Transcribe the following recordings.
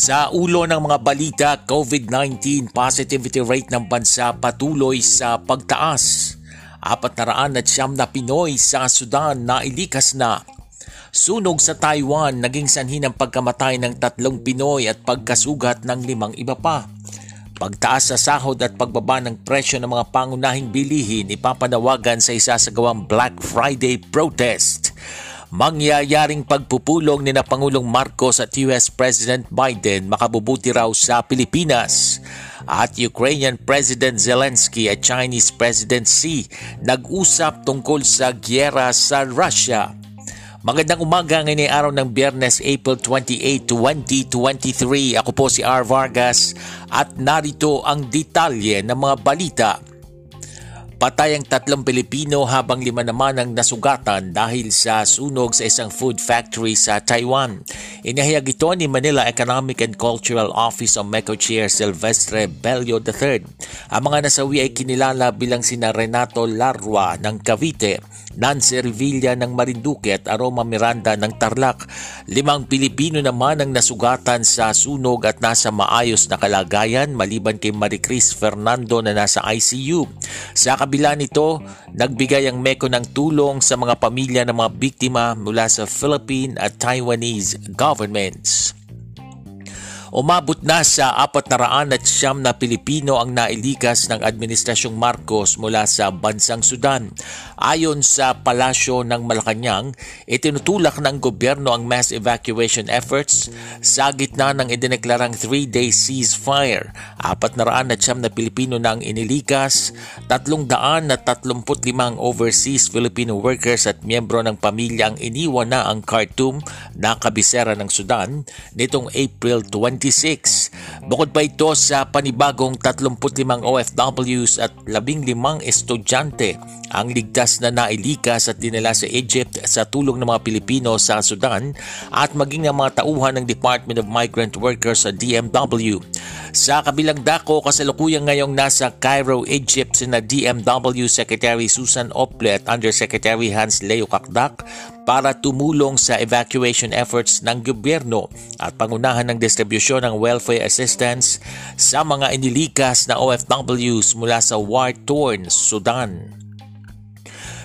Sa ulo ng mga balita, COVID-19 positivity rate ng bansa patuloy sa pagtaas. 409 na Pinoy sa Sudan na ilikas na. Sunog sa Taiwan naging sanhi ng pagkamatay ng 3 Pinoy at pagkasugat ng 5 iba pa. Pagtaas sa sahod at pagbaba ng presyo ng mga pangunahing bilihin ipapanawagan sa isasagawang Black Friday protest. Mangyayaring pagpupulong ni na Pangulong Marcos at US President Biden makabubuti raw sa Pilipinas. At Ukrainian President Zelensky at Chinese President Xi nag-usap tungkol sa giyera sa Russia. Magandang umaga, ngayon ay araw ng Biyernes, April 28, 2023. Ako po si R. Vargas at narito ang detalye ng mga balita. Patay ang 3 Pilipino habang 5 naman ang nasugatan dahil sa sunog sa isang food factory sa Taiwan. Inihayag ito ni Manila Economic and Cultural Office o MECO Chair Silvestre Bello III. Ang mga nasawi ay kinilala bilang sina Renato Larua ng Cavite, Nancy Revilla ng Marinduque at Aroma Miranda ng Tarlac. 5 Pilipino naman ang nasugatan sa sunog at nasa maayos na kalagayan maliban kay Marie Chris Fernando na nasa ICU. Sa kabila nito, nagbigay ang MECO ng tulong sa mga pamilya ng mga biktima mula sa Philippine at Taiwanese governments. Umabot na sa 409 na Pilipino ang nailikas ng Administrasyong Marcos mula sa bansang Sudan. Ayon sa Palasyo ng Malacanang, itinutulak ng gobyerno ang mass evacuation efforts sa gitna ng idineklarang 3-day ceasefire. 409 na Pilipino na ang inilikas, 335 overseas Filipino workers at miyembro ng pamilya ang iniwan na ang Khartoum na kabisera ng Sudan nitong April 20. Bukod pa ito sa panibagong 35 OFWs at 15 estudyante ang ligtas na nailikas at dinala sa Egypt sa tulong ng mga Pilipino sa Sudan at maging ng mga tauhan ng Department of Migrant Workers sa DMW. Sa kabilang dako, kasalukuyang ngayong nasa Cairo, Egypt sina DMW Secretary Susan Ople at Undersecretary Hans Leo Kakdak para tumulong sa evacuation efforts ng gobyerno at pangunahan ng distribusyon ng welfare assistance sa mga inilikas na OFWs mula sa war-torn Sudan.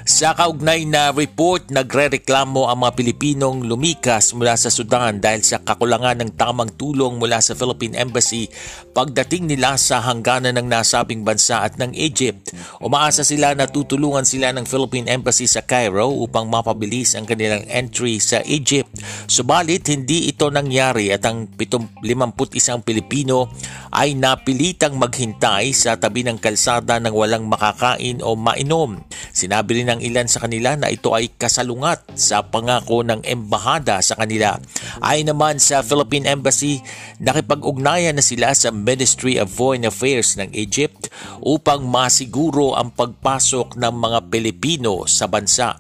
Sa kaugnay na report, nagrereklamo ang mga Pilipinong lumikas mula sa Sudan dahil sa kakulangan ng tamang tulong mula sa Philippine Embassy pagdating nila sa hangganan ng nasabing bansa at ng Egypt. Umaasa sila na tutulungan sila ng Philippine Embassy sa Cairo upang mapabilis ang kanilang entry sa Egypt. Subalit hindi ito nangyari at ang 51 Pilipino ay napilitang maghintay sa tabi ng kalsada nang walang makakain o mainom. Sinabi rin ng ilan sa kanila na ito ay kasalungat sa pangako ng embahada sa kanila. Ay naman sa Philippine Embassy, nakipag-ugnayan na sila sa Ministry of Foreign Affairs ng Egypt upang masiguro ang pagpasok ng mga Pilipino sa bansa.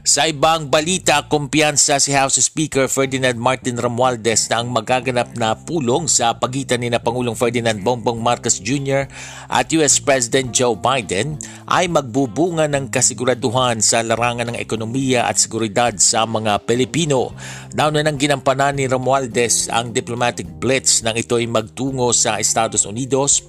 Sa ibang balita, kumpiyansa si House Speaker Ferdinand Martin Romualdez na ang magaganap na pulong sa pagitan ni na Pangulong Ferdinand Bongbong Marcos Jr. at US President Joe Biden ay magbubunga ng kasiguraduhan sa larangan ng ekonomiya at seguridad sa mga Pilipino. Nauna nang ginampanan ni Romualdez ang diplomatic blitz nang ito ay magtungo sa Estados Unidos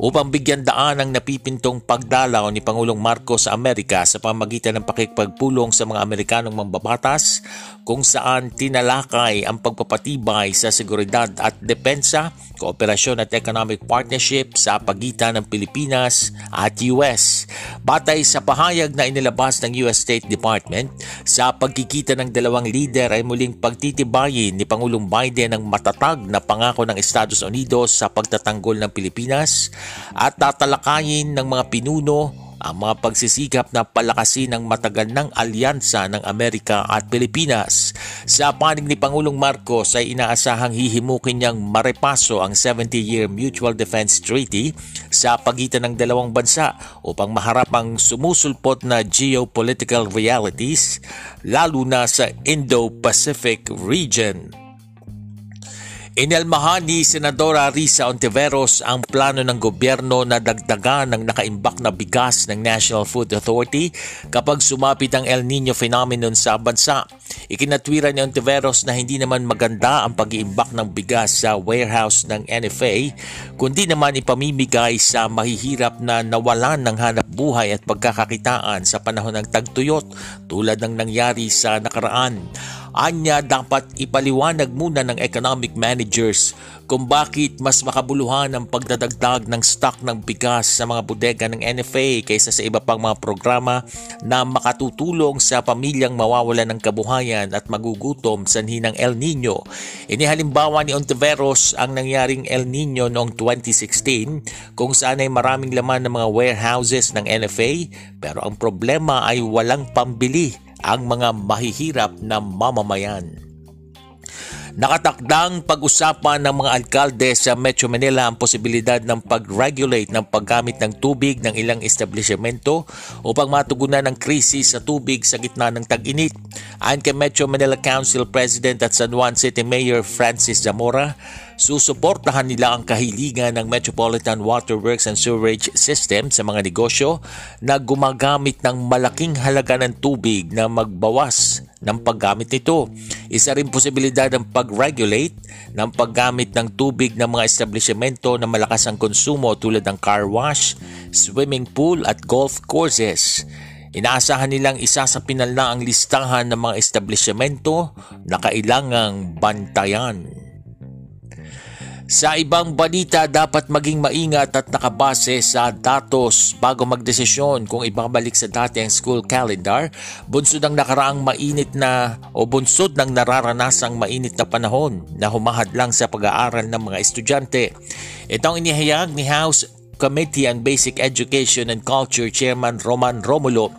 upang bigyan daan ang napipintong pagdalaw ni Pangulong Marcos sa Amerika sa pamagitan ng pakikipagpulong sa mga Amerikanong mambabatas kung saan tinalakay ang pagpapatibay sa seguridad at depensa, kooperasyon at economic partnership sa pagitan ng Pilipinas at US. Batay sa pahayag na inilabas ng US State Department, sa pagkikita ng dalawang lider ay muling pagtitibayin ni Pangulong Biden ang matatag na pangako ng Estados Unidos sa pagtatanggol ng Pilipinas at tatalakayin ng mga pinuno ang mga pagsisikap na palakasin ang matagal ng alyansa ng Amerika at Pilipinas. Sa panig ni Pangulong Marcos ay inaasahang hihimukin niyang marepaso ang 70-year Mutual Defense Treaty sa pagitan ng dalawang bansa upang maharap ang sumusulpot na geopolitical realities lalo na sa Indo-Pacific region. Inilmahan ni Senadora Risa Ontiveros ang plano ng gobyerno na dagdagan ng nakaimbak na bigas ng National Food Authority kapag sumapit ang El Nino phenomenon sa bansa. Ikinatwira ni Ontiveros na hindi naman maganda ang pag-iimbak ng bigas sa warehouse ng NFA kundi naman ipamimigay sa mahihirap na nawalan ng hanap buhay at pagkakakitaan sa panahon ng tagtuyot tulad ng nangyari sa nakaraan. Anya, dapat ipaliwanag muna ng economic managers kung bakit mas makabuluhan ang pagdadagdag ng stock ng bigas sa mga bodega ng NFA kaysa sa iba pang mga programa na makatutulong sa pamilyang mawawalan ng kabuhayan at magugutom sanhi ng El Nino. Inihalimbawa ni Ontiveros ang nangyaring El Nino noong 2016 kung saan ay maraming laman ng mga warehouses ng NFA pero ang problema ay walang pambili ang mga mahihirap na mamamayan. Nakatakdang pag-usapan ng mga alkalde sa Metro Manila ang posibilidad ng pag-regulate ng paggamit ng tubig ng ilang establishmento upang matugunan ang krisis sa tubig sa gitna ng tag-init. Ayon kay Metro Manila Council President at San Juan City Mayor Francis Zamora, susuportahan nila ang kahilingan ng Metropolitan Waterworks and Sewerage System sa mga negosyo na gumagamit ng malaking halaga ng tubig na magbawas ng paggamit nito. Isa rin posibilidad ang pag-regulate ng paggamit ng tubig ng mga establishmento na malakas ang konsumo tulad ng car wash, swimming pool at golf courses. Inaasahan nilang isasapinal na ang listahan ng mga establishmento na kailangang bantayan. Sa ibang balita, dapat maging maingat at nakabase sa datos bago magdesisyon kung ibabalik sa dati ang school calendar. Bunsod ng nakaraang mainit na o bunsod ng nararanasang mainit na panahon na humahadlang sa pag-aaral ng mga estudyante. Ito ang inihayag ni House Committee on Basic Education and Culture Chairman Roman Romulo.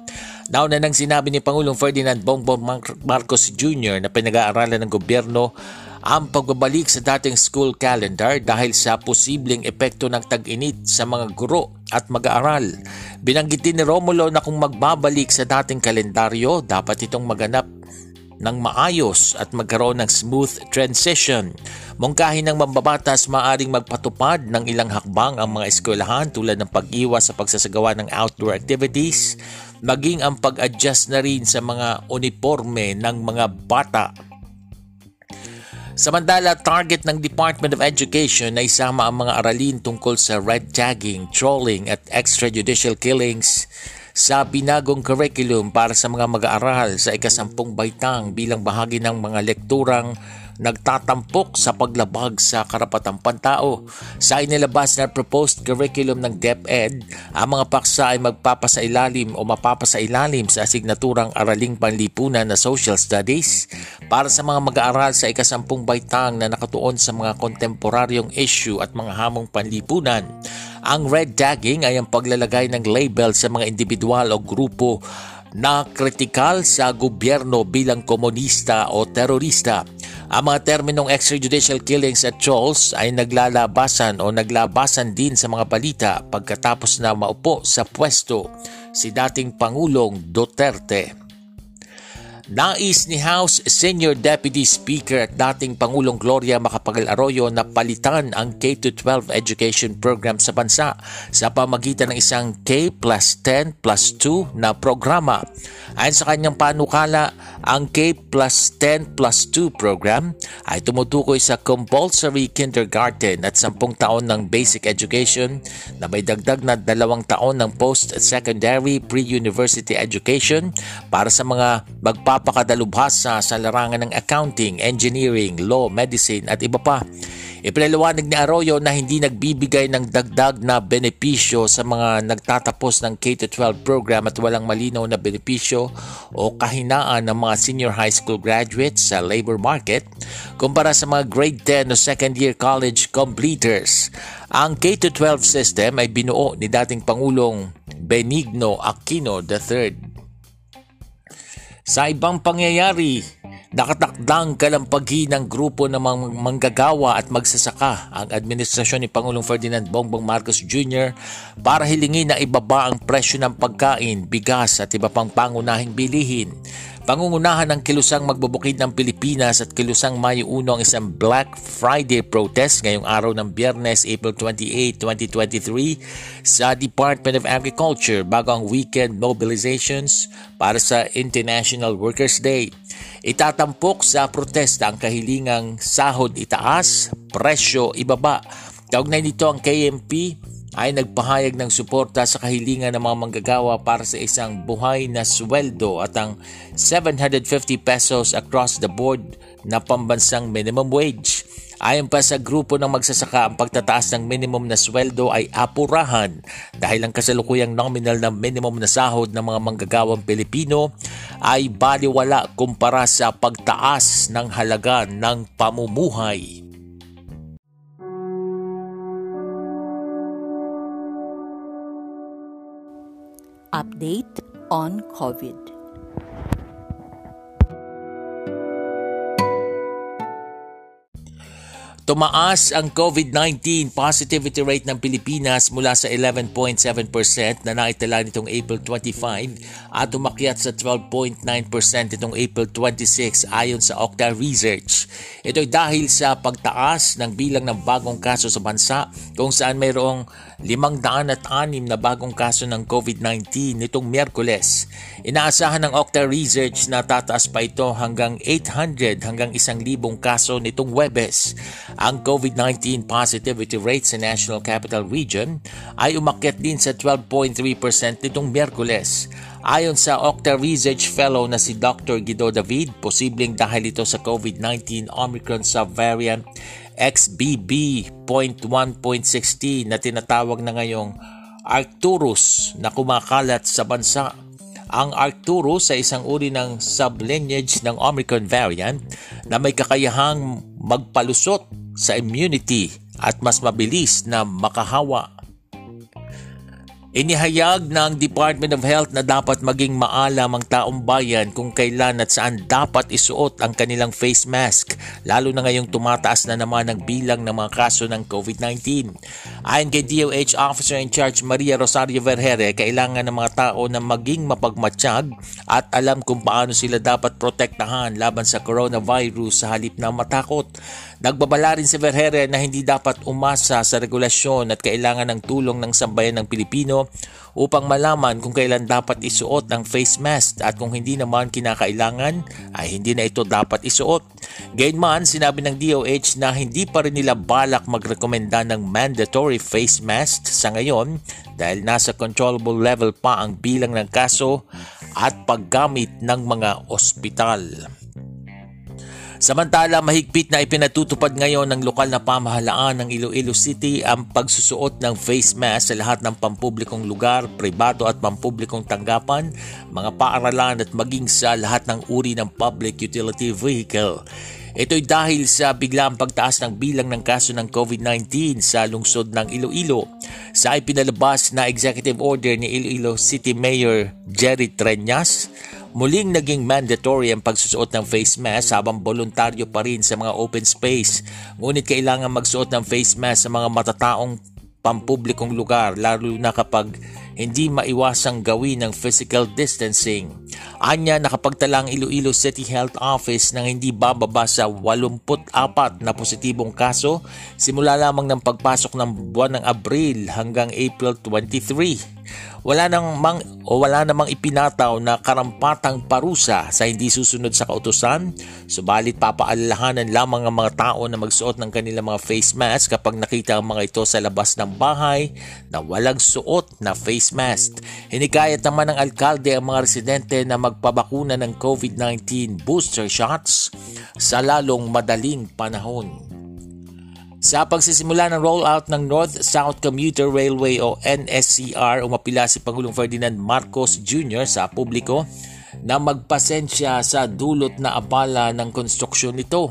Nauna nang sinabi ni Pangulong Ferdinand Bongbong Marcos Jr. na pinag-aaralan ng gobyerno ang pagbabalik sa dating school calendar dahil sa posibleng epekto ng tag-init sa mga guro at mag-aaral. Binanggit din ni Romulo na kung magbabalik sa dating kalendaryo, dapat itong maganap ng maayos at magkaroon ng smooth transition. Mungkahi ng mambabatas, maaaring magpatupad ng ilang hakbang ang mga eskwelahan tulad ng pag-iwas sa pagsasagawa ng outdoor activities, maging ang pag-adjust na rin sa mga uniforme ng mga bata. Samantala, target ng Department of Education na isama ang mga aralin tungkol sa red tagging, trolling at extrajudicial killings sa binagong curriculum para sa mga mag-aaral sa 10 baitang bilang bahagi ng mga lekturang nagtatampok sa paglabag sa karapatang pantao. Sa inilabas na proposed curriculum ng DepEd, ang mga paksa ay magpapasailalim o mapapasailalim sa asignaturang araling panlipunan na social studies para sa mga mag-aaral sa 10 baitang na nakatuon sa mga kontemporaryong issue at mga hamong panlipunan. Ang red tagging ay ang paglalagay ng label sa mga individual o grupo na kritikal sa gobyerno bilang komunista o terorista. Ang mga terminong extrajudicial killings at trolls ay naglalabasan o naglabasan din sa mga balita pagkatapos na maupo sa pwesto si dating Pangulong Duterte. Nais ni House Senior Deputy Speaker at dating Pangulong Gloria Macapagal-Arroyo na palitan ang K-12 education program sa bansa sa pamagitan ng isang K+10+2 na programa. Ayon sa kanyang panukala, ang K+10+2 program ay tumutukoy sa compulsory kindergarten at 10 taon ng basic education na may dagdag na 2 taon ng post-secondary pre-university education para sa mga magpapakadalubhasa sa larangan ng accounting, engineering, law, medicine at iba pa. Ipinaliwanag ni Arroyo na hindi nagbibigay ng dagdag na benepisyo sa mga nagtatapos ng K-12 program at walang malinaw na benepisyo o kahinaan ng mga senior high school graduates sa labor market kumpara sa mga grade 10 o second year college completers. Ang K-12 system ay binuo ni dating Pangulong Benigno Aquino III. Sa ibang pangyayari, nakatakdang kalampagi ng grupo ng manggagawa at magsasaka ang administrasyon ni Pangulong Ferdinand Bongbong Marcos Jr. para hilingin na ibaba ang presyo ng pagkain, bigas at iba pang pangunahing bilihin. Pangungunahan ng Kilusang Magbubukid ng Pilipinas at Kilusang Mayo Uno ang isang Black Friday protest ngayong araw ng Biyernes, April 28, 2023 sa Department of Agriculture bago ang weekend mobilizations para sa International Workers' Day. Itatampok sa protesta ang kahilingang sahod itaas, presyo ibaba. Kaugnay nito ang KMP ay nagpahayag ng suporta sa kahilingan ng mga manggagawa para sa isang buhay na sweldo at ang 750 pesos across the board na pambansang minimum wage. Ayon pa sa grupo ng magsasaka, ang pagtataas ng minimum na sweldo ay apurahan dahil ang kasalukuyang nominal na minimum na sahod ng mga manggagawang Pilipino ay baliwala kumpara sa pagtaas ng halaga ng pamumuhay. Update on COVID. Tumaas ang COVID-19 positivity rate ng Pilipinas mula sa 11.7% na naitala nitong April 25 at umakyat sa 12.9% nitong April 26 ayon sa Octa Research. Ito ay dahil sa pagtaas ng bilang ng bagong kaso sa bansa kung saan mayroong 506 na bagong kaso ng COVID-19 nitong Miyerkules. Inaasahan ng Octa Research na tataas pa ito hanggang 800 hanggang 1,000 kaso nitong Huwebes. Ang COVID-19 positivity rate sa National Capital Region ay umakyat din sa 12.3% nitong Miyerkules. Ayon sa Octa Research Fellow na si Dr. Guido David, posibleng dahil ito sa COVID-19 Omicron subvariant XBB.1.16 na tinatawag na ngayong Arcturus na kumakalat sa bansa. Ang Arcturus ay isang uri ng sublineage ng Omicron variant na may kakayahang magpalusot sa immunity at mas mabilis na makahawa. Inihayag ng Department of Health na dapat maging maalam ang taong bayan kung kailan at saan dapat isuot ang kanilang face mask, lalo na ngayong tumataas na naman ang bilang ng mga kaso ng COVID-19. Ayon kay DOH Officer in Charge Maria Rosario Verherre, kailangan ng mga tao na maging mapagmatsyag at alam kung paano sila dapat protektahan laban sa coronavirus sa halip na matakot. Nagbabala rin si Verherre na hindi dapat umasa sa regulasyon at kailangan ng tulong ng sambayan ng Pilipino upang malaman kung kailan dapat isuot ang face mask at kung hindi naman kinakailangan ay hindi na ito dapat isuot. Gayunman, sinabi ng DOH na hindi pa rin nila balak magrekomenda ng mandatory face mask sa ngayon dahil nasa controllable level pa ang bilang ng kaso at paggamit ng mga ospital. Samantala, mahigpit na ipinatutupad ngayon ng lokal na pamahalaan ng Iloilo City ang pagsusuot ng face mask sa lahat ng pampublikong lugar, pribado at pampublikong tanggapan, mga paaralan at maging sa lahat ng uri ng public utility vehicle. Ito'y dahil sa biglaang pagtaas ng bilang ng kaso ng COVID-19 sa lungsod ng Iloilo. Sa ipinalabas na executive order ni Iloilo City Mayor Jerry Treñas, muling naging mandatory ang pagsusuot ng face mask habang voluntaryo pa rin sa mga open space. Ngunit kailangan magsuot ng face mask sa mga matataong pampublikong lugar lalo na kapag hindi maiwasang gawin ng physical distancing. Anya, nakapagtala ang Iloilo City Health Office ng hindi bababa sa 84 na positibong kaso simula lamang ng pagpasok ng buwan ng Abril hanggang April 23. Wala namang ipinataw na karampatang parusa sa hindi susunod sa kautusan, subalit papaalalahanan lamang ang mga tao na magsuot ng kanilang mga face mask kapag nakita ang mga ito sa labas ng bahay na walang suot na face mask. Hinikayat naman ng alkalde ang mga residente na magpabakuna ng COVID-19 booster shots sa lalong madaling panahon. Sa pagsisimula ng rollout ng North-South Commuter Railway o NSCR, umapila si Pangulong Ferdinand Marcos Jr. sa publiko na magpasensya sa dulot na abala ng konstruksyon nito.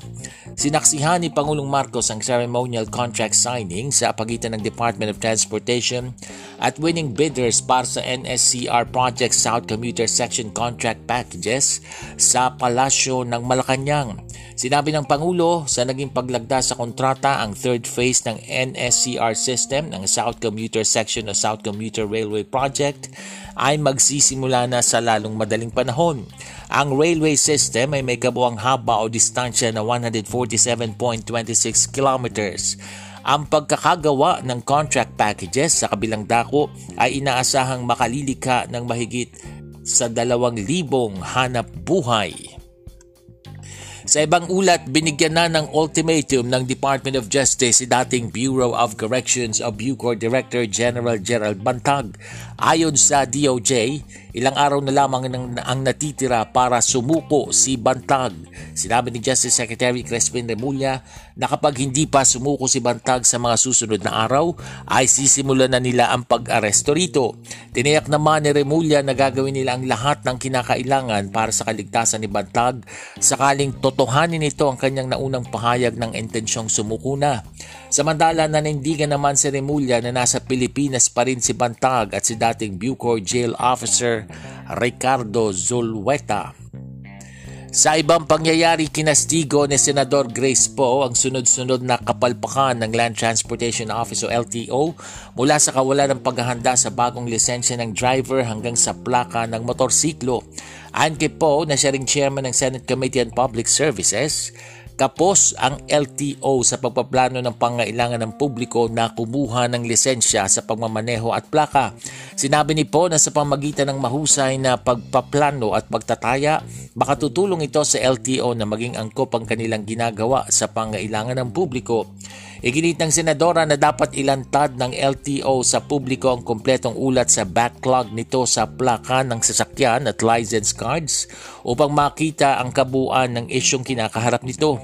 Sinaksihan ni Pangulong Marcos ang ceremonial contract signing sa pagitan ng Department of Transportation at winning bidders para sa NSCR Project South Commuter Section Contract Packages sa Palasyo ng Malacanang. Sinabi ng Pangulo sa naging paglagda sa kontrata ang third phase ng NSCR system ng South Commuter Section o South Commuter Railway Project ay magsisimula na sa lalong madaling panahon. Ang railway system ay may kabuang haba o distansya na 147.26 kilometers. Ang pagkakagawa ng contract packages sa kabilang dako ay inaasahang makalilika ng mahigit sa 2,000 hanap buhay. Sa ibang ulat, binigyan na ng ultimatum ng Department of Justice si dating Bureau of Corrections o BUCOR Director General Gerald Bantag. Ayon sa DOJ, ilang araw na lamang ang natitira para sumuko si Bantag. Sinabi ni Justice Secretary Crispin Remulla na kapag hindi pa sumuko si Bantag sa mga susunod na araw, ay sisimulan na nila ang pag-aresto rito. Tiniyak naman ni Remulla na gagawin nila ang lahat ng kinakailangan para sa kaligtasan ni Bantag sakaling totohanin nito ang kanyang naunang pahayag ng intensyong sumuko na. Samantala, nanindigan naman si Remulla na nasa Pilipinas pa rin si Bantag at si dating BUCOR Jail Officer Ricardo Zulueta. Sa ibang pangyayari, kinastigo ni Senador Grace Poe ang sunod-sunod na kapalpakan ng Land Transportation Office o LTO mula sa kawalan ng paghahanda sa bagong lisensya ng driver hanggang sa plaka ng motorsiklo. Ayon kay Poe, na siya ring chairman ng Senate Committee on Public Services, kapos ang LTO sa pagpaplano ng pangailangan ng publiko na kumuha ng lisensya sa pagmamaneho at plaka. Sinabi ni Poe na sa pamagitan ng mahusay na pagpaplano at pagtataya, baka tutulong ito sa LTO na maging angkop ang kanilang ginagawa sa pangailangan ng publiko. Iginit ng senadora na dapat ilantad ng LTO sa publiko ang kumpletong ulat sa backlog nito sa plaka ng sasakyan at license cards upang makita ang kabuuan ng isyong kinakaharap nito.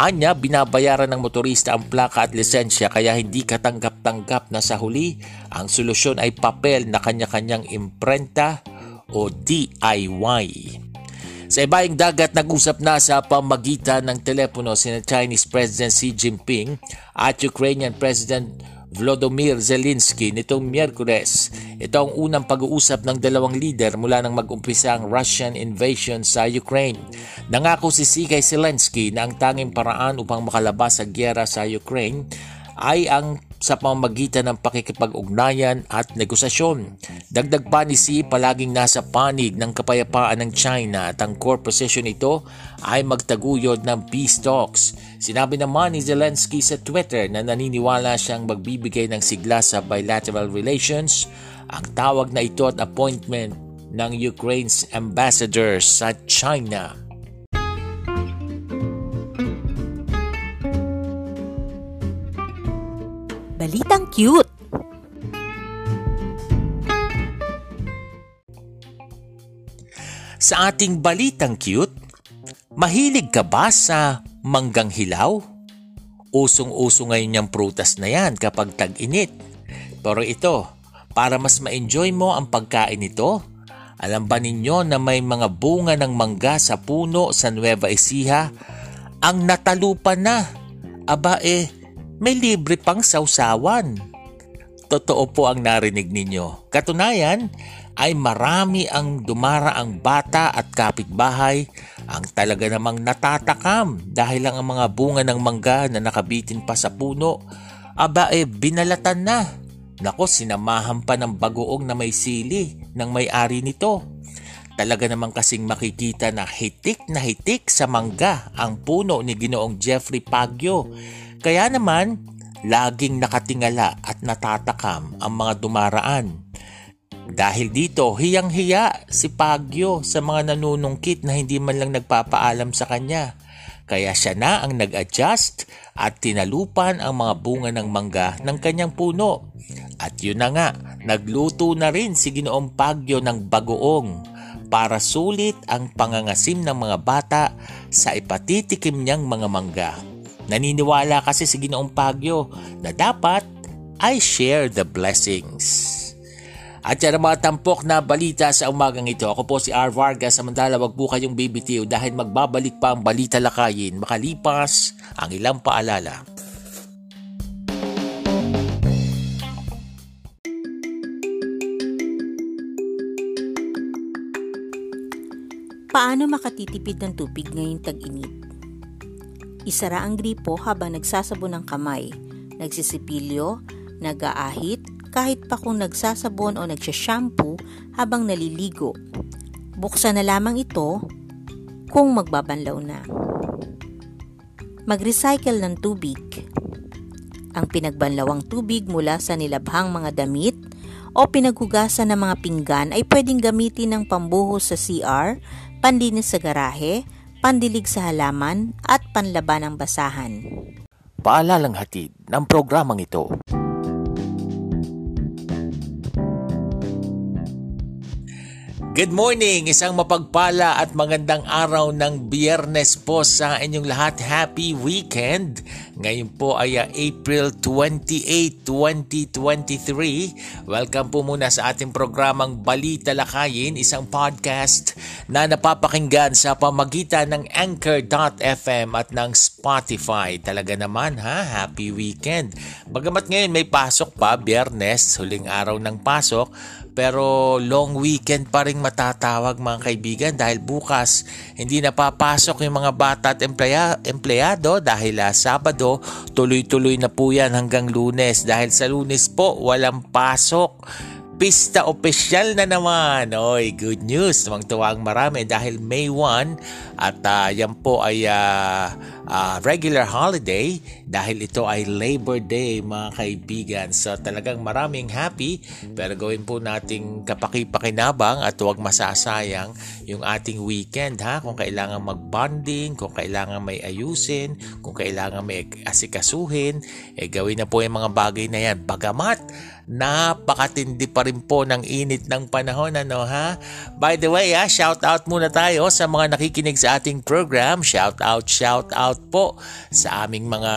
Anya, binabayaran ng motorista ang plaka at lisensya kaya hindi katanggap-tanggap na sa huli ang solusyon ay papel na kanya-kanyang imprenta o DIY. Sa ibaing dagat, nag-usap na sa pamagitan ng telepono sina Chinese President Xi Jinping at Ukrainian President Volodymyr Zelensky nitong Miyerkules. Ito ang unang pag-uusap ng dalawang lider mula nang mag-umpisa ang Russian invasion sa Ukraine. Nangako si Xi kay Zelensky na ang tanging paraan upang makalabas sa gyera sa Ukraine ay ang sa pamamagitan ng pakikipag-ugnayan at negosasyon. Dagdag pa ni Xi, palaging nasa panig ng kapayapaan ng China at ang core position nito ay magtaguyod ng peace talks. Sinabi naman ni Zelensky sa Twitter na naniniwala siyang magbibigay ng sigla sa bilateral relations, ang tawag na ito at appointment ng Ukraine's ambassador sa China. Balitang cute. Sa ating balitang cute, mahilig ka ba sa manggang hilaw? Usong-uso ngayon yung prutas na yan kapag tag-init. Pero ito, para mas ma-enjoy mo ang pagkain nito, alam ba ninyo na may mga bunga ng mangga sa puno sa Nueva Ecija ang natalupan na? May libre pang sausawan. Totoo po ang narinig ninyo. Katunayan ay marami ang dumaraang bata at kapitbahay ang talaga namang natatakam dahil lang ang mga bunga ng mangga na nakabitin pa sa puno, binalatan na. Nako, sinamahan pa ng bagoong na may sili ng may-ari nito. Talaga naman kasing makikita na hitik sa mangga ang puno ni Ginoong Jeffrey Pagyo. Kaya naman, laging nakatingala at natatakam ang mga dumaraan. Dahil dito, hiyang-hiya si Pagyo sa mga nanunungkit na hindi man lang nagpapaalam sa kanya. Kaya siya na ang nag-adjust at tinalupan ang mga bunga ng mangga ng kanyang puno. At yun na nga, nagluto na rin si Ginoong Pagyo ng bagoong para sulit ang pangangasim ng mga bata sa ipatitikim niyang mga mangga. Naniniwala kasi si Ginoong Pagyo na dapat I share the blessings. At yan ang mga tampok na balita sa umagang ito. Ako po si R. Vargas. Samantala, wag po kayong bibitiw dahil magbabalik pa ang Balitalakayin makalipas ang ilang paalala. Paano makatitipid ng tubig ngayong tag-init? Isara ang gripo habang nagsasabon ng kamay, nagsisipilyo, nag-aahit, kahit pa kung nagsasabon o nagsashampoo habang naliligo. Buksan na lamang ito kung magbabanlaw na. Mag-recycle ng tubig. Ang pinagbanlawang tubig mula sa nilabhang mga damit o pinaghugasan ng mga pinggan ay pwedeng gamitin ng pambuhos sa CR, panlinis sa garahe, pandilig sa halaman at panlaba ng basahan. Paalalang hatid ng programang ito. Good morning! Isang mapagpala at magandang araw ng Biyernes po sa inyong lahat. Happy weekend! Ngayon po ay April 28, 2023. Welcome po muna sa ating programang Balitalakayin, isang podcast na napapakinggan sa pamagitan ng Anchor.fm at ng Spotify. Talaga naman ha, happy weekend! Bagamat ngayon may pasok pa, Biyernes, huling araw ng pasok, pero long weekend pa rin matatawag mga kaibigan dahil bukas hindi napapasok yung mga bata at empleyado dahil Sabado tuloy-tuloy na po yan hanggang Lunes dahil sa Lunes po walang pasok. Pista opisyal na naman. Oy, good news. Tuwang-tuwa ang marami dahil May 1 at yan po ay regular holiday dahil ito ay Labor Day mga kaibigan. So talagang maraming happy pero gawin po nating kapaki-pakinabang at huwag masasayang yung ating weekend ha. Kung kailangan mag-bonding, kung kailangan may ayusin, kung kailangan may asikasuhin, gawin na po yung mga bagay na yan. Bagamat napakatindi pa rin po ng init ng panahon ano ha. By the way, shout out muna tayo sa mga nakikinig sa ating program. Shout out po sa aming mga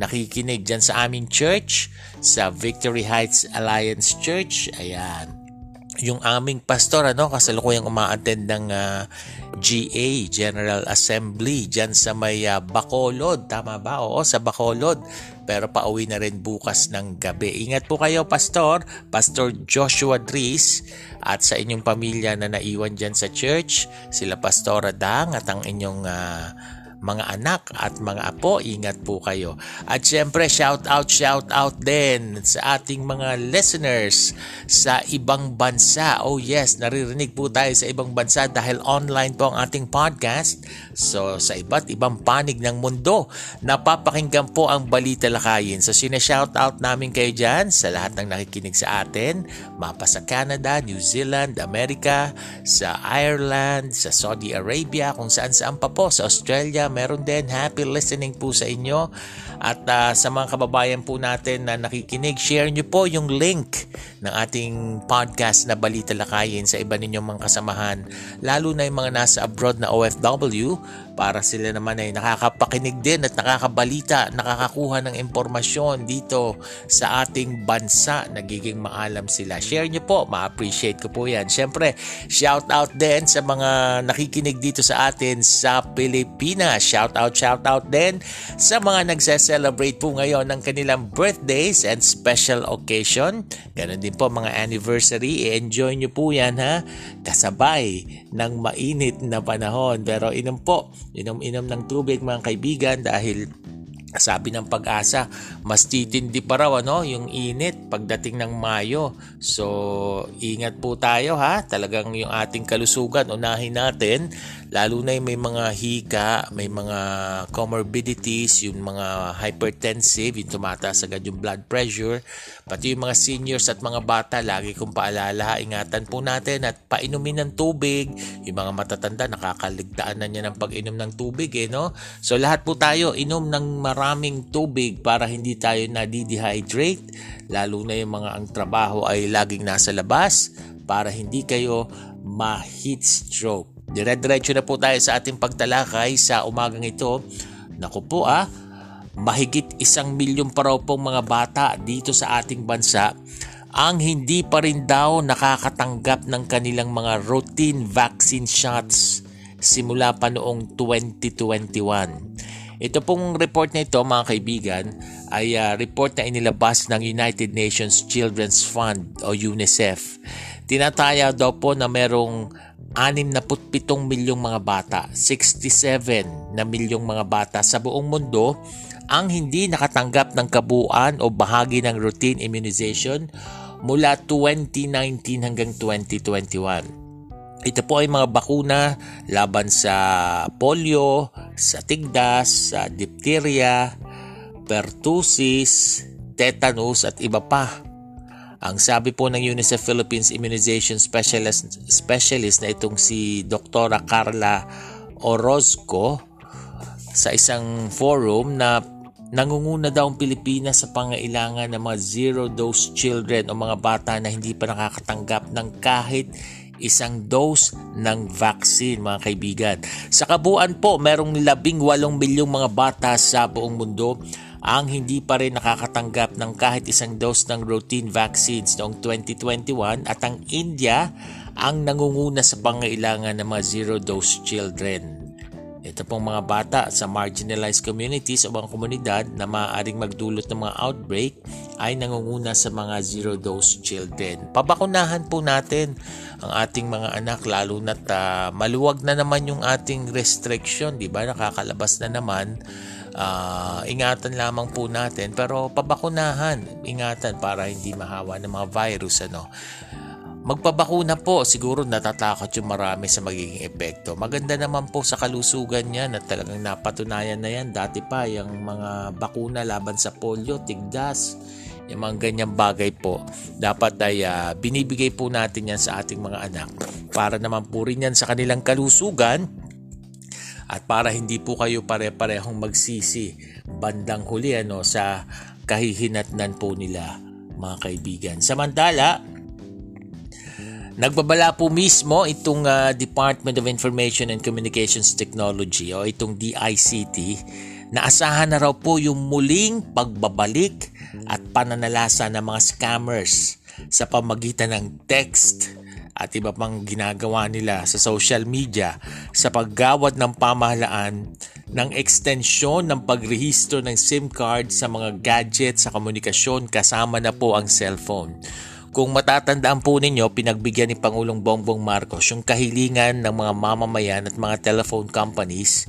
nakikinig dyan sa aming church, sa Victory Heights Alliance Church. Ayan. Yung aming pastor ano kasalukuyang umaattend ng GA General Assembly diyan sa may Bacolod, tama ba? Oo, sa Bacolod. Pero pauwi na rin bukas ng gabi. Ingat po kayo, Pastor, Pastor Joshua Dries at sa inyong pamilya na naiwan diyan sa church, sila Pastora Dang at ang inyong mga anak at mga apo, ingat po kayo. At syempre, shout out din sa ating mga listeners sa ibang bansa. Oh yes, naririnig po tayo sa ibang bansa dahil online po ang ating podcast. So sa iba't ibang panig ng mundo, napapakinggan po ang Balitalakayin. So sina-shout out namin kayo dyan sa lahat ng nakikinig sa atin. Mapa sa Canada, New Zealand, Amerika, sa Ireland, sa Saudi Arabia, kung saan-saan pa po, sa Australia, meron din. Happy listening po sa inyo at sa mga kababayan po natin na nakikinig, share nyo po yung link ng ating podcast na Balitalakayin sa iba ninyong mga kasamahan, lalo na yung mga nasa abroad na OFW para sila naman ay nakakapakinig din at nakakabalita, nakakakuha ng impormasyon dito sa ating bansa, nagiging maalam sila. Share nyo po, ma-appreciate ko po yan. Siyempre, shout out din sa mga nakikinig dito sa atin sa Pilipinas. Shout out din sa mga nagse-celebrate po ngayon ng kanilang birthdays and special occasion. Ganon din po mga anniversary. I-enjoy nyo po yan ha. Kasabay ng mainit na panahon. Pero inom po. Inom ng tubig mga kaibigan dahil sabi ng Pag-asa, mas titindi pa raw ano, yung init pagdating ng Mayo. So, ingat po tayo ha. Talagang yung ating kalusugan, unahin natin. Lalo na yung may mga hika, may mga comorbidities, yung mga hypertensive, yung tumataas agad yung blood pressure, pati yung mga seniors at mga bata, lagi kong paalala, ingatan po natin at painumin ng tubig. Yung mga matatanda, nakakaligtaan na niya ng pag-inom ng tubig eh, no? So lahat po tayo, inom ng maraming tubig para hindi tayo nadidehydrate, lalo na yung mga ang trabaho ay laging nasa labas para hindi kayo ma-heat stroke. Dire-diretso na po tayo sa ating pagtalakay sa umagang ito. Naku po mahigit 1 milyon pa raw pong mga bata dito sa ating bansa ang hindi pa rin daw nakakatanggap ng kanilang mga routine vaccine shots simula pa noong 2021. Ito pong report na ito, mga kaibigan, ay report na inilabas ng United Nations Children's Fund o UNICEF. Tinataya daw po na merong 67 milyong mga bata, 67 na milyong mga bata sa buong mundo ang hindi nakatanggap ng kabuuan o bahagi ng routine immunization mula 2019 hanggang 2021. Ito po ay mga bakuna laban sa polio, sa tigdas, sa diphtheria, pertussis, tetanus at iba pa. Ang sabi po ng UNICEF Philippines Immunization Specialist na itong si Dr. Carla Orozco sa isang forum na nangunguna daw ang Pilipinas sa pangailangan ng mga zero-dose children o mga bata na hindi pa nakakatanggap ng kahit isang dose ng vaccine, mga kaibigan. Sa kabuuan po, merong 18 milyong mga bata sa buong mundo ang hindi pa rin nakakatanggap ng kahit isang dose ng routine vaccines noong 2021 at ang India ang nangunguna sa pangailangan ng mga zero-dose children. Ito pong mga bata sa marginalized communities o mga komunidad na maaaring magdulot ng mga outbreak ay nangunguna sa mga zero-dose children. Pabakunahan po natin ang ating mga anak lalo na't maluwag na naman yung ating restriction, di ba? Nakakalabas na naman. Ingatan lamang po natin pero pabakunahan, ingatan para hindi mahawa ng mga virus, ano. Magpabakuna po, siguro natatakot yung marami sa magiging epekto. Maganda naman po sa kalusugan yan at talagang napatunayan na yan. Dati pa, yung mga bakuna laban sa polio, tigdas, yung mga ganyang bagay po. Dapat ay binibigay po natin yan sa ating mga anak para naman po rin yan sa kanilang kalusugan at para hindi po kayo pare-parehong magsisi bandang huli, ano, sa kahihinatnan po nila, mga kaibigan. Samantala, nagbabala po mismo itong Department of Information and Communications Technology o itong DICT na asahan na raw po yung muling pagbabalik at pananalasa ng mga scammers sa pamagitan ng text at iba pang ginagawa nila sa social media sa paggawad ng pamahalaan ng ekstensyon ng pagrehistro ng SIM card sa mga gadget sa komunikasyon kasama na po ang cellphone. Kung matatandaan po ninyo, pinagbigyan ni Pangulong Bongbong Marcos yung kahilingan ng mga mamamayan at mga telephone companies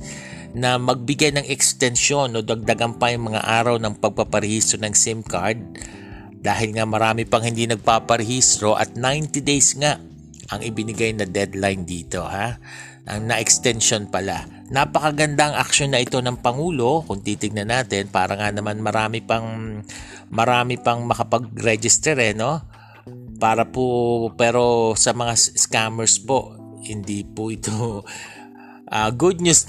na magbigay ng extension o dagdagan pa yung mga araw ng pagpaparehistro ng SIM card dahil nga marami pang hindi nagpaparehistro at 90 days nga ang ibinigay na deadline dito, ha? Ang na-extension pala. Napakagandang aksyon na ito ng Pangulo. Kung titignan natin, para nga naman marami pang makapag-register, no? Para po, pero sa mga scammers po, hindi po ito good news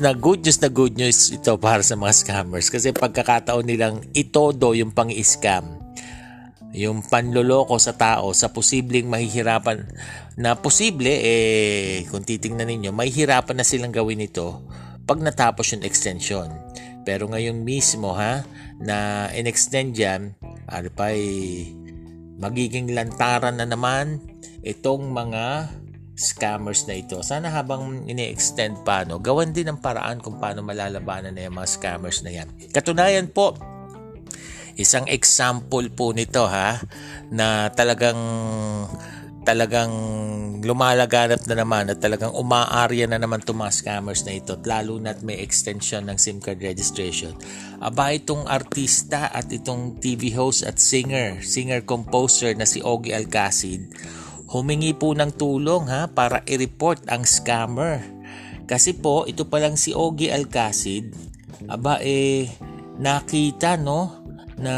ito para sa mga scammers kasi pagkakataon nilang itodo yung pang-scam, yung panloloko sa tao sa posibleng mahihirapan na posible, kung titingnan ninyo, mahihirapan na silang gawin ito pag natapos yung extension. Pero ngayon mismo, ha, na in-extend yan, magiging lantaran na naman itong mga scammers na ito. Sana habang ini-extend pa, no, gawan din ang paraan kung paano malalabanan na yung mga scammers na yan. Katunayan po, isang example po nito, ha, na talagang lumalaganap na naman at talagang umaarya na naman itong mga scammers na ito, lalo na't may extension ng SIM card registration. Aba, itong artista at itong TV host at singer-composer na si Ogie Alcasid, humingi po ng tulong, ha, para i-report ang scammer. Kasi po, ito palang si Ogie Alcasid, nakita, no, na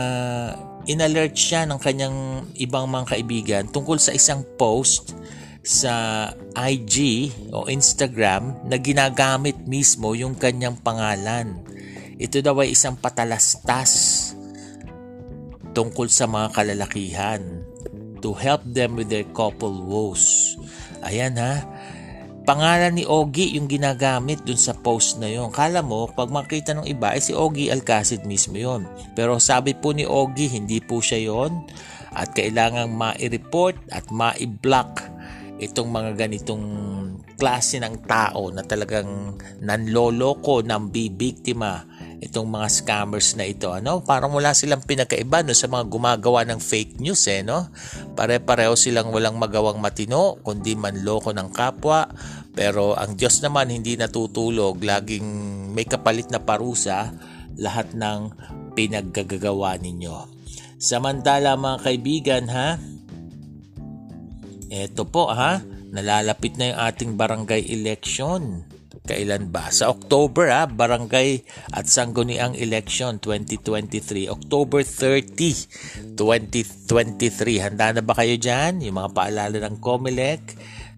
inalert siya ng kanyang ibang mga kaibigan tungkol sa isang post sa IG o Instagram na ginagamit mismo yung kanyang pangalan. Ito daw ay isang patalastas tungkol sa mga kalalakihan to help them with their couple woes. Ayan, ha. Pangalan ni Ogie yung ginagamit dun sa post na yon. Kala mo, pag makita ng iba, si Ogie Alcasid mismo yon. Pero sabi po ni Ogie, hindi po siya yon. at kailangang ma-report at ma-block itong mga ganitong klase ng tao na talagang nanloloko, nambibiktima itong mga scammers na ito. Ano? Parang wala silang pinakaiba no, sa mga gumagawa ng fake news. No? Pare-pareho silang walang magawang matino kundi manloko ng kapwa. Pero ang Diyos naman hindi natutulog, laging may kapalit na parusa lahat ng pinaggagawa ninyo. Samantala mga kaibigan ha, eto po ha, nalalapit na yung ating barangay election. Kailan ba? Sa October ha, barangay at sangguniang election 2023, October 30, 2023. Handa na ba kayo dyan? Yung mga paalala ng COMELEC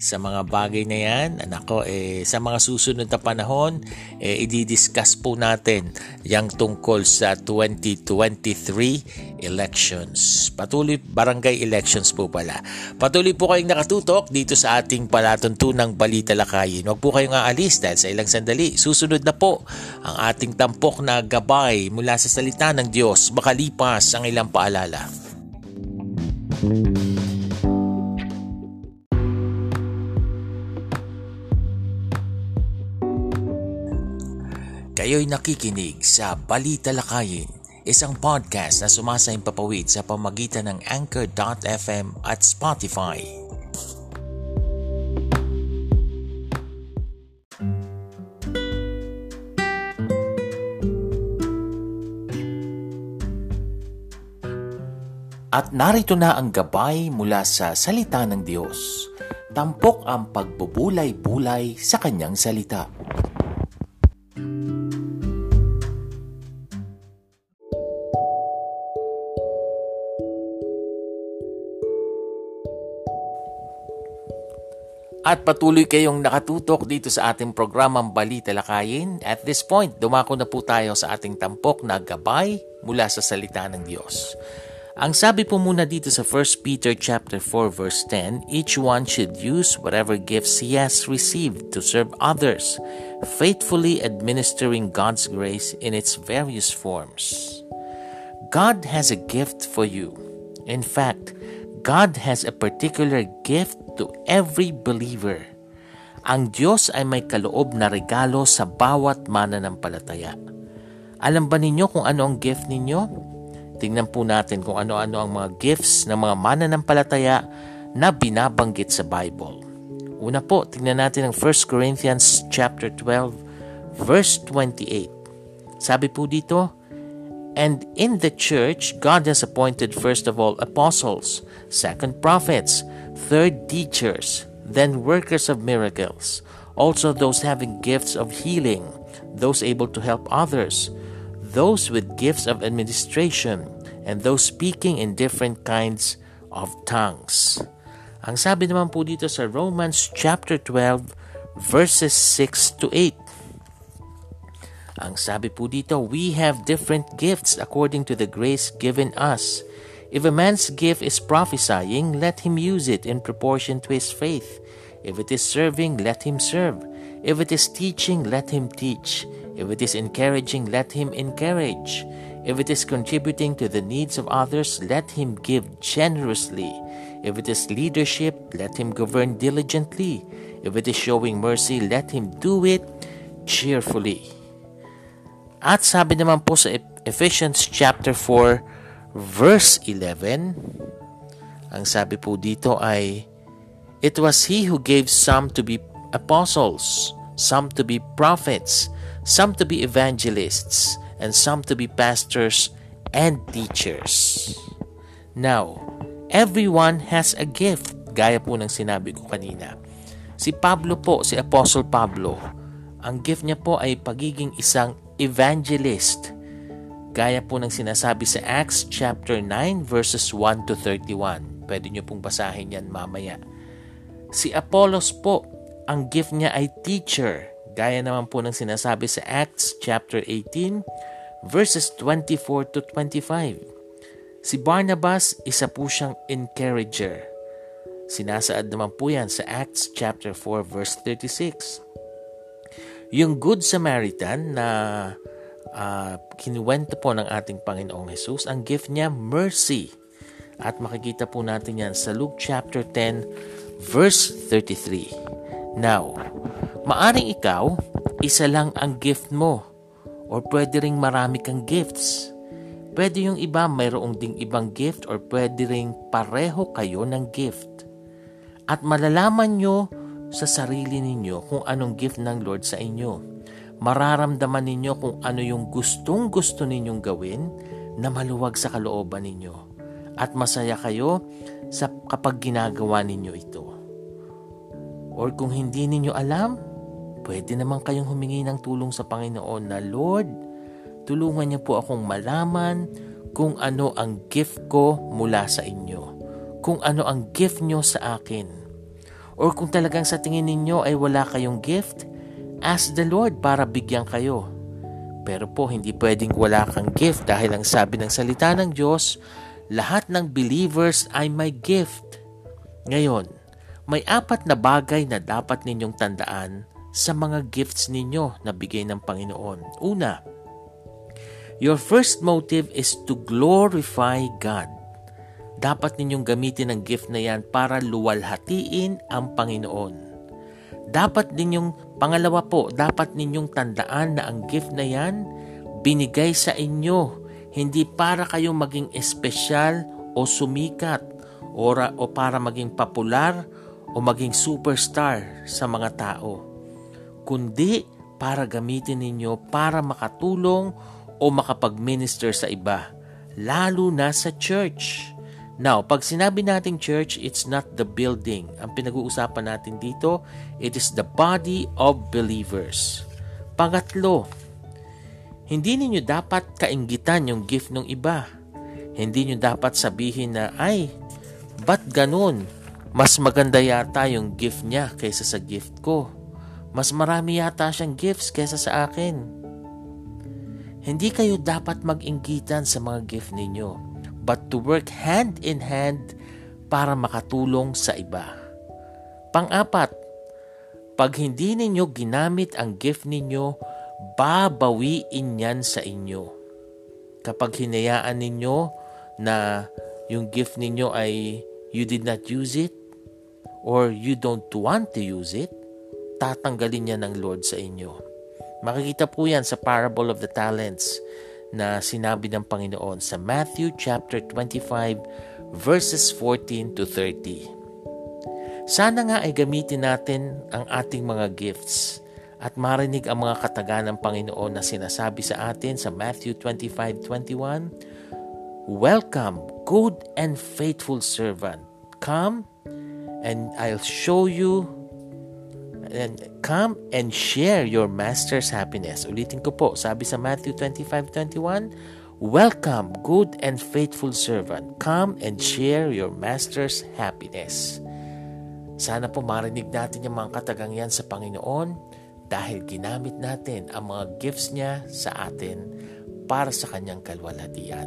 sa mga bagay na yan, anak ko, sa mga susunod na panahon, i-discuss po natin yung tungkol sa 2023 elections. Patuloy, barangay elections po pala. Patuloy po kayong nakatutok dito sa ating palatuntunang Balitalakayin. Huwag po kayong aalis dahil sa ilang sandali, susunod na po ang ating tampok na gabay mula sa salita ng Diyos, makalipas ang ilang paalala. Kayo'y nakikinig sa Balitalakayin, isang podcast na sumasayang papawid sa pamagitan ng Anchor.fm at Spotify. At narito na ang gabay mula sa salita ng Diyos. Tampok ang pagbubulay-bulay sa kanyang salita. At patuloy kayong nakatutok dito sa ating programang Balitalakayin. At this point, dumako na po tayo sa ating tampok na gabay mula sa salita ng Diyos. Ang sabi po muna dito sa 1 Peter chapter 4 verse 10, each one should use whatever gifts he has received to serve others, faithfully administering God's grace in its various forms. God has a gift for you. In fact, God has a particular gift to every believer. Ang Diyos ay may kaloob na regalo sa bawat mananampalataya. Alam ba ninyo kung ano ang gift ninyo? Tingnan po natin kung ano-ano ang mga gifts ng mga mananampalataya na binabanggit sa Bible. Una po, tingnan natin ang 1 Corinthians chapter 12 verse 28. Sabi po dito, and in the church, God has appointed first of all apostles, second prophets, third teachers, then workers of miracles, also those having gifts of healing, those able to help others, those with gifts of administration, and those speaking in different kinds of tongues. Ang sabi naman po dito sa Romans chapter 12 verses 6 to 8. Ang sabi po dito, we have different gifts according to the grace given us. If a man's gift is prophesying, let him use it in proportion to his faith. If it is serving, let him serve. If it is teaching, let him teach. If it is encouraging, let him encourage. If it is contributing to the needs of others, let him give generously. If it is leadership, let him govern diligently. If it is showing mercy, let him do it cheerfully. At sabi naman po sa Ephesians chapter 4, verse 11, ang sabi po dito ay, it was He who gave some to be apostles, some to be prophets, some to be evangelists, and some to be pastors and teachers. Now, everyone has a gift, gaya po ng sinabi ko kanina. Si Pablo po, si Apostle Pablo, ang gift niya po ay pagiging isang evangelist. Gaya po ng sinasabi sa Acts chapter 9 verses 1 to 31. Pwede nyo pong basahin yan mamaya. Si Apollos po, ang gift niya ay teacher. Gaya naman po ng sinasabi sa Acts chapter 18 verses 24 to 25. Si Barnabas, isa po siyang encourager. Sinasaad naman po yan sa Acts chapter 4 verse 36. Yung Good Samaritan na kinuwento po ng ating Panginoong Jesus, ang gift niya mercy. At makikita po natin yan sa Luke chapter 10 verse 33. Now, maaring ikaw, isa lang ang gift mo, or pwede ring marami kang gifts. Pwede yung iba mayroong ding ibang gift, or pwede ring pareho kayo ng gift. At malalaman nyo sa sarili ninyo kung anong gift ng Lord sa inyo. Mararamdaman ninyo kung ano yung gustong-gusto ninyong gawin na maluwag sa kalooban ninyo. At masaya kayo sa kapag ginagawa ninyo ito. Or kung hindi ninyo alam, pwede naman kayong humingi ng tulong sa Panginoon na, Lord, tulungan niyo po akong malaman kung ano ang gift ko mula sa inyo. Kung ano ang gift niyo sa akin. Or kung talagang sa tingin ninyo ay wala kayong gift, ask the Lord para bigyan kayo. Pero po, hindi pwedeng wala kang gift dahil ang sabi ng salita ng Diyos, lahat ng believers ay may gift. Ngayon, may apat na bagay na dapat ninyong tandaan sa mga gifts ninyo na bigay ng Panginoon. Una, your first motive is to glorify God. Dapat ninyong gamitin ang gift na yan para luwalhatiin ang Panginoon. Dapat ninyong, pangalawa po, dapat ninyong tandaan na ang gift na yan binigay sa inyo. Hindi para kayo maging espesyal o sumikat o para maging popular o maging superstar sa mga tao, kundi para gamitin ninyo para makatulong o makapag-minister sa iba, lalo na sa church. Now, pag sinabi nating church, it's not the building. Ang pinag-uusapan natin dito, it is the body of believers. Pangatlo, hindi ninyo dapat kainggitan yung gift ng iba. Hindi nyo dapat sabihin na, ay, ba't ganun? Mas maganda yata yung gift niya kaysa sa gift ko. Mas marami yata siyang gifts kaysa sa akin. Hindi kayo dapat mag-inggitan sa mga gift ninyo, but to work hand in hand para makatulong sa iba. Pang-apat, pag hindi ninyo ginamit ang gift ninyo, babawiin yan sa inyo. Kapag hinayaan ninyo na yung gift ninyo ay you did not use it or you don't want to use it, tatanggalin yan ng Lord sa inyo. Makikita po yan sa parable of the talents na sinabi ng Panginoon sa Matthew chapter 25 verses 14 to 30. Sana nga ay gamitin natin ang ating mga gifts at marinig ang mga kataga ng Panginoon na sinasabi sa atin sa Matthew 25:21, "Welcome, good and faithful servant. Come and share your master's happiness." Ulitin ko po, sabi sa Matthew 25:21, "Welcome, good and faithful servant. Come and share your master's happiness." Sana po marinig natin yung mga katagang yan sa Panginoon, dahil ginamit natin ang mga gifts niya sa atin para sa kanyang kalwalhatian.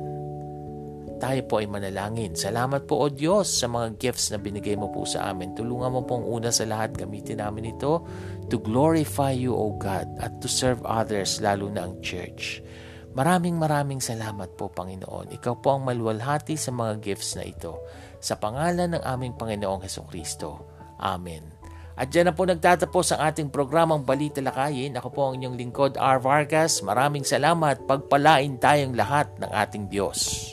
Tayo po ay manalangin. Salamat po, O Diyos, sa mga gifts na binigay mo po sa amin. Tulungan mo pong una sa lahat, gamitin namin ito to glorify you, O God, at to serve others, lalo na ang church. Maraming salamat po, Panginoon. Ikaw po ang maluwalhati sa mga gifts na ito. Sa pangalan ng aming Panginoong Hesukristo. Amen. At dyan na po nagtatapos ang ating programang Balitalakayin. Ako po ang inyong lingkod, R. Vargas. Maraming salamat. Pagpalain tayong lahat ng ating Diyos.